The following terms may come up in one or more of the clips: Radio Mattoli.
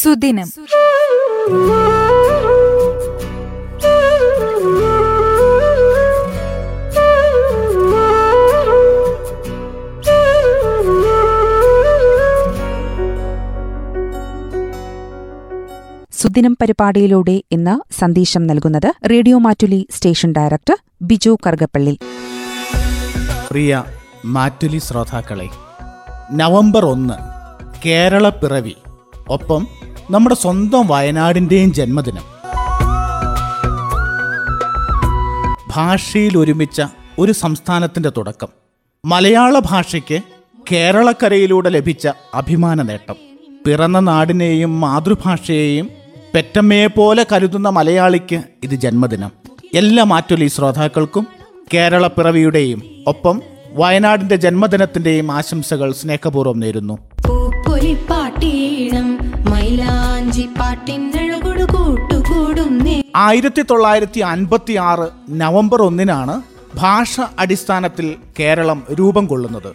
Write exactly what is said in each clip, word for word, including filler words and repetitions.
സുദിനം. സുദിനം പരിപാടിയിലൂടെ ഇന്ന് സന്ദേശം നൽകുന്നത് radio Mattoli station director Biju കാർഗപ്പള്ളി. പ്രിയ മാറ്റുലി ശ്രോതാക്കളെ, നവംബർ ഒന്ന് കേരള പിറവി, ഒപ്പം നമ്മുടെ സ്വന്തം വയനാടിൻ്റെയും ജന്മദിനം. ഭാഷയിൽ ഒരുമിച്ച ഒരു സംസ്ഥാനത്തിൻ്റെ തുടക്കം, മലയാള ഭാഷയ്ക്ക് കേരളക്കരയിലൂടെ ലഭിച്ച അഭിമാന നേട്ടം. പിറന്ന നാടിനെയും മാതൃഭാഷയെയും പെറ്റമ്മയെ പോലെ കരുതുന്ന മലയാളിക്ക് ഇത് ജന്മദിനം. എല്ലാ മാറ്റുലി ശ്രോതാക്കൾക്കും കേരള പിറവിയുടെയും ഒപ്പം വയനാടിന്റെ ജന്മദിനത്തിന്റെയും ആശംസകൾ സ്നേഹപൂർവ്വം നേരുന്നു. ആയിരത്തി തൊള്ളായിരത്തി അൻപത്തി ആറ് നവംബർ ഒന്നിനാണ് ഭാഷ അടിസ്ഥാനത്തിൽ കേരളം രൂപം കൊള്ളുന്നത്.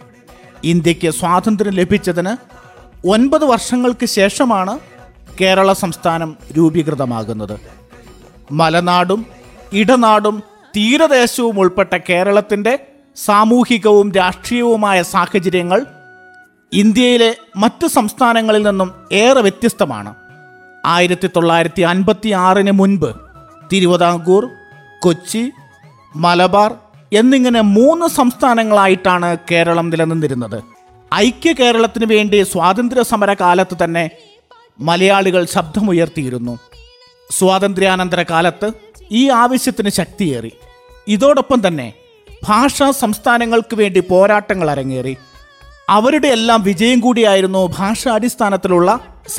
ഇന്ത്യക്ക് സ്വാതന്ത്ര്യം ലഭിച്ചതിന് ഒൻപത് വർഷങ്ങൾക്ക് ശേഷമാണ് കേരള സംസ്ഥാനം രൂപീകൃതമാകുന്നത്. മലനാടും ഇടനാടും തീരദേശവും ഉൾപ്പെട്ട കേരളത്തിൻ്റെ സാമൂഹികവും രാഷ്ട്രീയവുമായ സാഹചര്യങ്ങൾ ഇന്ത്യയിലെ മറ്റ് സംസ്ഥാനങ്ങളിൽ നിന്നും ഏറെ വ്യത്യസ്തമാണ്. ആയിരത്തി തൊള്ളായിരത്തി അൻപത്തി ആറിന് മുൻപ് തിരുവിതാംകൂർ, കൊച്ചി, മലബാർ എന്നിങ്ങനെ മൂന്ന് സംസ്ഥാനങ്ങളായിട്ടാണ് കേരളം നിലനിന്നിരുന്നത്. ഐക്യ കേരളത്തിന് വേണ്ടി സ്വാതന്ത്ര്യ സമര കാലത്ത് തന്നെ മലയാളികൾ ശബ്ദമുയർത്തിയിരുന്നു. സ്വാതന്ത്ര്യാനന്തര കാലത്ത് ഈ ആവശ്യത്തിന് ശക്തിയേറി. ഇതോടൊപ്പം തന്നെ ഭാഷാ സംസ്ഥാനങ്ങൾക്ക് വേണ്ടി പോരാട്ടങ്ങൾ അരങ്ങേറി. അവരുടെ എല്ലാം വിജയം കൂടിയായിരുന്നു ഭാഷാ അടിസ്ഥാനത്തിലുള്ള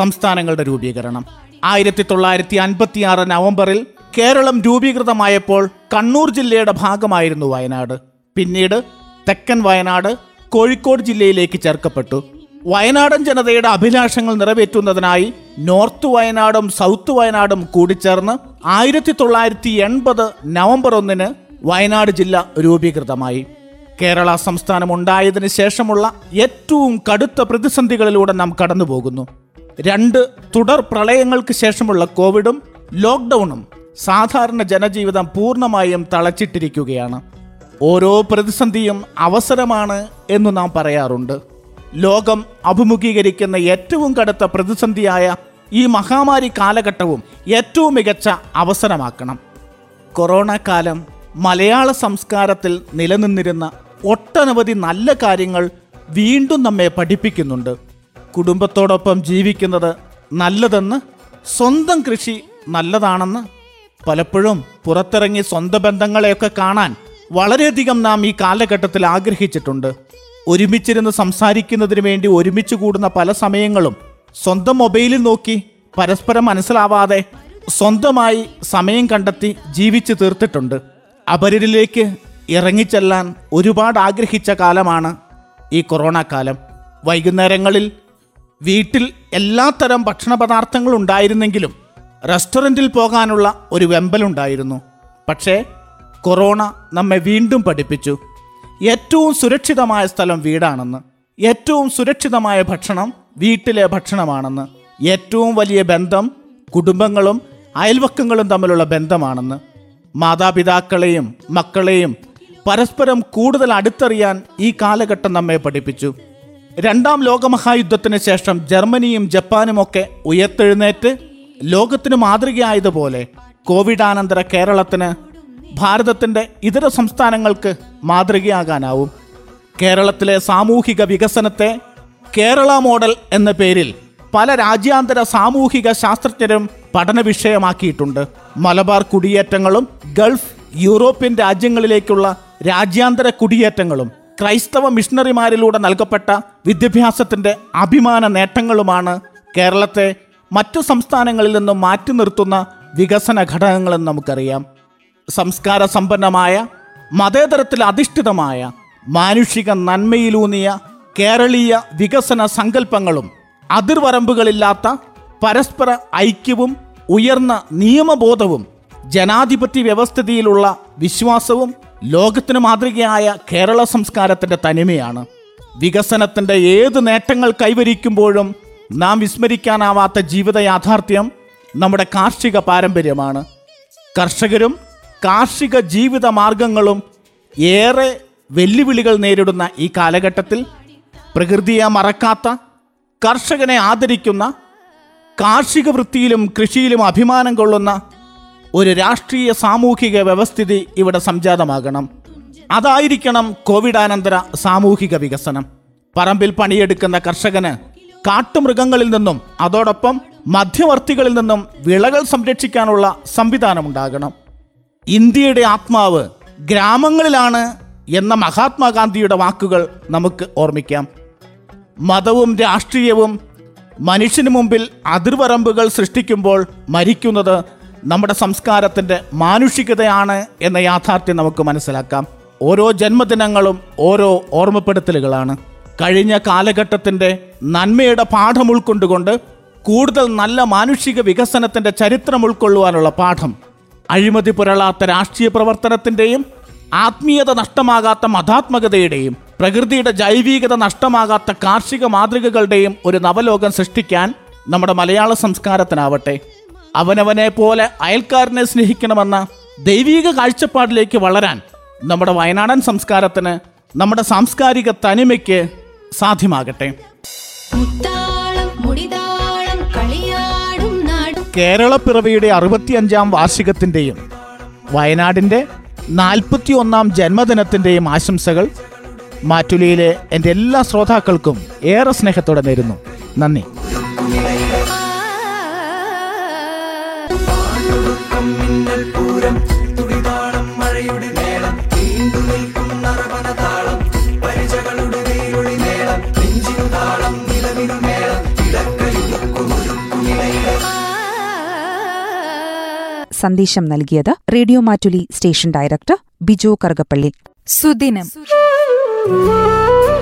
സംസ്ഥാനങ്ങളുടെ രൂപീകരണം. ആയിരത്തി തൊള്ളായിരത്തി അൻപത്തി ആറ് നവംബറിൽ കേരളം രൂപീകൃതമായപ്പോൾ കണ്ണൂർ ജില്ലയുടെ ഭാഗമായിരുന്നു വയനാട്. പിന്നീട് തെക്കൻ വയനാട് കോഴിക്കോട് ജില്ലയിലേക്ക് ചേർക്കപ്പെട്ടു. വയനാടൻ ജനതയുടെ അഭിലാഷങ്ങൾ നിറവേറ്റുന്നതിനായി നോർത്ത് വയനാടും സൗത്ത് വയനാടും കൂടിച്ചേർന്ന് ആയിരത്തി തൊള്ളായിരത്തി എൺപത് നവംബർ ഒന്നിന് വയനാട് ജില്ല രൂപീകൃതമായി. കേരള സംസ്ഥാനം ഉണ്ടായതിനു ശേഷമുള്ള ഏറ്റവും കടുത്ത പ്രതിസന്ധികളിലൂടെ നാം കടന്നു പോകുന്നു. രണ്ട് തുടർ പ്രളയങ്ങൾക്ക് ശേഷമുള്ള കോവിഡും ലോക്ക്ഡൗണും സാധാരണ ജനജീവിതം പൂർണ്ണമായും തളച്ചിട്ടിരിക്കുകയാണ്. ഓരോ പ്രതിസന്ധിയും അവസരമാണ് എന്ന് നാം പറയാറുണ്ട്. ലോകം അഭിമുഖീകരിക്കുന്ന ഏറ്റവും കടുത്ത പ്രതിസന്ധിയായ ഈ മഹാമാരി കാലഘട്ടവും ഏറ്റവും മികച്ച അവസരമാക്കണം. കൊറോണ കാലം മലയാള സംസ്കാരത്തിൽ നിലനിന്നിരുന്ന ഒട്ടനവധി നല്ല കാര്യങ്ങൾ വീണ്ടും നമ്മെ പഠിപ്പിക്കുന്നുണ്ട്. കുടുംബത്തോടൊപ്പം ജീവിക്കുന്നത് നല്ലതെന്ന്, സ്വന്തം കൃഷി നല്ലതാണെന്ന്. പലപ്പോഴും പുറത്തിറങ്ങി സ്വന്തം ബന്ധങ്ങളെയൊക്കെ കാണാൻ വളരെയധികം നാം ഈ കാലഘട്ടത്തിൽ ആഗ്രഹിച്ചിട്ടുണ്ട്. ഒരുമിച്ചിരുന്ന് സംസാരിക്കുന്നതിന് വേണ്ടി ഒരുമിച്ച് കൂടുന്ന പല സമയങ്ങളും സ്വന്തം മൊബൈലിൽ നോക്കി പരസ്പരം മനസ്സിലാവാതെ സ്വന്തമായി സമയം കണ്ടെത്തി ജീവിച്ചു തീർത്തിട്ടുണ്ട്. അപരരിലേക്ക് ഇറങ്ങിച്ചെല്ലാൻ ഒരുപാട് ആഗ്രഹിച്ച കാലമാണ് ഈ കൊറോണ കാലം. വൈകുന്നേരങ്ങളിൽ വീട്ടിൽ എല്ലാ തരം ഭക്ഷണ പദാർത്ഥങ്ങൾ ഉണ്ടായിരുന്നെങ്കിലും റെസ്റ്റോറൻറ്റിൽ പോകാനുള്ള ഒരു വെമ്പലുണ്ടായിരുന്നു. പക്ഷേ കൊറോണ നമ്മെ വീണ്ടും പഠിപ്പിച്ചു ഏറ്റവും സുരക്ഷിതമായ സ്ഥലം വീടാണെന്ന്, ഏറ്റവും സുരക്ഷിതമായ ഭക്ഷണം വീട്ടിലെ ഭക്ഷണമാണെന്ന്, ഏറ്റവും വലിയ ബന്ധം കുടുംബങ്ങളും അയൽവക്കങ്ങളും തമ്മിലുള്ള ബന്ധമാണെന്ന്. മാതാപിതാക്കളെയും മക്കളെയും പരസ്പരം കൂടുതൽ അടുത്തറിയാൻ ഈ കാലഘട്ടം നമ്മെ പഠിപ്പിച്ചു. രണ്ടാം ലോകമഹായുദ്ധത്തിന് ശേഷം ജർമ്മനിയും ജപ്പാനുമൊക്കെ ഉയർത്തെഴുന്നേറ്റ് ലോകത്തിന് മാതൃകയായതുപോലെ കോവിഡാനന്തര കേരളത്തിന് ഭാരതത്തിൻ്റെ ഇതര സംസ്ഥാനങ്ങൾക്ക് മാതൃകയാകാനാവും. കേരളത്തിലെ സാമൂഹിക വികസനത്തെ കേരള മോഡൽ എന്ന പേരിൽ പല രാജ്യാന്തര സാമൂഹിക ശാസ്ത്രജ്ഞരും പഠന വിഷയമാക്കിയിട്ടുണ്ട്. മലബാർ കുടിയേറ്റങ്ങളും ഗൾഫ് യൂറോപ്യൻ രാജ്യങ്ങളിലേക്കുള്ള രാജ്യാന്തര കുടിയേറ്റങ്ങളും ക്രൈസ്തവ മിഷണറിമാരിലൂടെ നൽകപ്പെട്ട വിദ്യാഭ്യാസത്തിൻ്റെ അഭിമാന നേട്ടങ്ങളുമാണ് കേരളത്തെ മറ്റു സംസ്ഥാനങ്ങളിൽ നിന്നും മാറ്റി നിർത്തുന്ന വികസന ഘടകങ്ങളെന്ന് നമുക്കറിയാം. സംസ്കാര സമ്പന്നമായ, മതേതരത്തിൽ അധിഷ്ഠിതമായ, മാനുഷിക നന്മയിലൂന്നിയ കേരളീയ വികസന സങ്കല്പങ്ങളും അതിർവരമ്പുകളില്ലാത്ത പരസ്പര ഐക്യവും ഉയർന്ന നിയമബോധവും ജനാധിപത്യ വ്യവസ്ഥിതിയിലുള്ള വിശ്വാസവും ലോകത്തിന് മാതൃകയായ കേരള സംസ്കാരത്തിൻ്റെ തനിമയാണ്. വികസനത്തിൻ്റെ ഏത് നേട്ടങ്ങൾ കൈവരിക്കുമ്പോഴും നാം വിസ്മരിക്കാനാവാത്ത ജീവിത യാഥാർത്ഥ്യം നമ്മുടെ കാർഷിക പാരമ്പര്യമാണ്. കർഷകരും കാർഷിക ജീവിത മാർഗങ്ങളും ഏറെ വെല്ലുവിളികൾ നേരിടുന്ന ഈ കാലഘട്ടത്തിൽ പ്രകൃതിയെ മറക്കാത്ത, കർഷകനെ ആദരിക്കുന്ന, കാർഷിക വൃത്തിയിലും കൃഷിയിലും അഭിമാനം കൊള്ളുന്ന ഒരു രാഷ്ട്രീയ സാമൂഹിക വ്യവസ്ഥിതി ഇവിടെ സംജാതമാകണം. അതായിരിക്കണം കോവിഡാനന്തര സാമൂഹിക വികസനം. പറമ്പിൽ പണിയെടുക്കുന്ന കർഷകന് കാട്ടുമൃഗങ്ങളിൽ നിന്നും അതോടൊപ്പം മധ്യവർത്തികളിൽ നിന്നും വിളകൾ സംരക്ഷിക്കാനുള്ള സംവിധാനമുണ്ടാകണം. ഇന്ത്യയുടെ ആത്മാവ് ഗ്രാമങ്ങളിലാണ് എന്ന മഹാത്മാഗാന്ധിയുടെ വാക്കുകൾ നമുക്ക് ഓർമ്മിക്കാം. മതവും രാഷ്ട്രീയവും മനുഷ്യന് മുമ്പിൽ അതിർവരമ്പുകൾ സൃഷ്ടിക്കുമ്പോൾ മരിക്കുന്നത് നമ്മുടെ സംസ്കാരത്തിൻ്റെ മാനുഷികതയാണ് എന്ന യാഥാർത്ഥ്യം നമുക്ക് മനസ്സിലാക്കാം. ഓരോ ജന്മദിനങ്ങളും ഓരോ ഓർമ്മപ്പെടുത്തലുകളാണ്. കഴിഞ്ഞ കാലഘട്ടത്തിൻ്റെ നന്മയുടെ പാഠം ഉൾക്കൊണ്ടുകൊണ്ട് കൂടുതൽ നല്ല മാനുഷിക വികസനത്തിൻ്റെ ചരിത്രം ഉൾക്കൊള്ളുവാനുള്ള പാഠം, അഴിമതി പുരളാത്ത രാഷ്ട്രീയ പ്രവർത്തനത്തിൻ്റെയും ആത്മീയത നഷ്ടമാകാത്ത മതാത്മകതയുടെയും പ്രകൃതിയുടെ ജൈവികത നഷ്ടമാകാത്ത കാർഷിക മാതൃകകളുടെയും ഒരു നവലോകം സൃഷ്ടിക്കാൻ നമ്മുടെ മലയാള സംസ്കാരത്തിനാവട്ടെ. അവനവനെ പോലെ അയൽക്കാരനെ സ്നേഹിക്കണമെന്ന ദൈവീക കാഴ്ചപ്പാടിലേക്ക് വളരാൻ നമ്മുടെ വയനാടൻ സംസ്കാരത്തിന്, നമ്മുടെ സാംസ്കാരിക തനിമയ്ക്ക് സാധ്യമാകട്ടെ. കേരളപ്പിറവിയുടെ അറുപത്തിയഞ്ചാം വാർഷികത്തിൻ്റെയും വയനാടിൻ്റെ നാൽപ്പത്തി ഒന്നാം ജന്മദിനത്തിൻ്റെയും ആശംസകൾ മാറ്റുലിയിലെ എൻ്റെ എല്ലാ ശ്രോതാക്കൾക്കും ഏറെ സ്നേഹത്തോടെ നേരുന്നു. നന്ദി. സന്ദേശം നൽകിയത് radio Mattoli station director Biju കാർഗപ്പള്ളി. സുദിനം.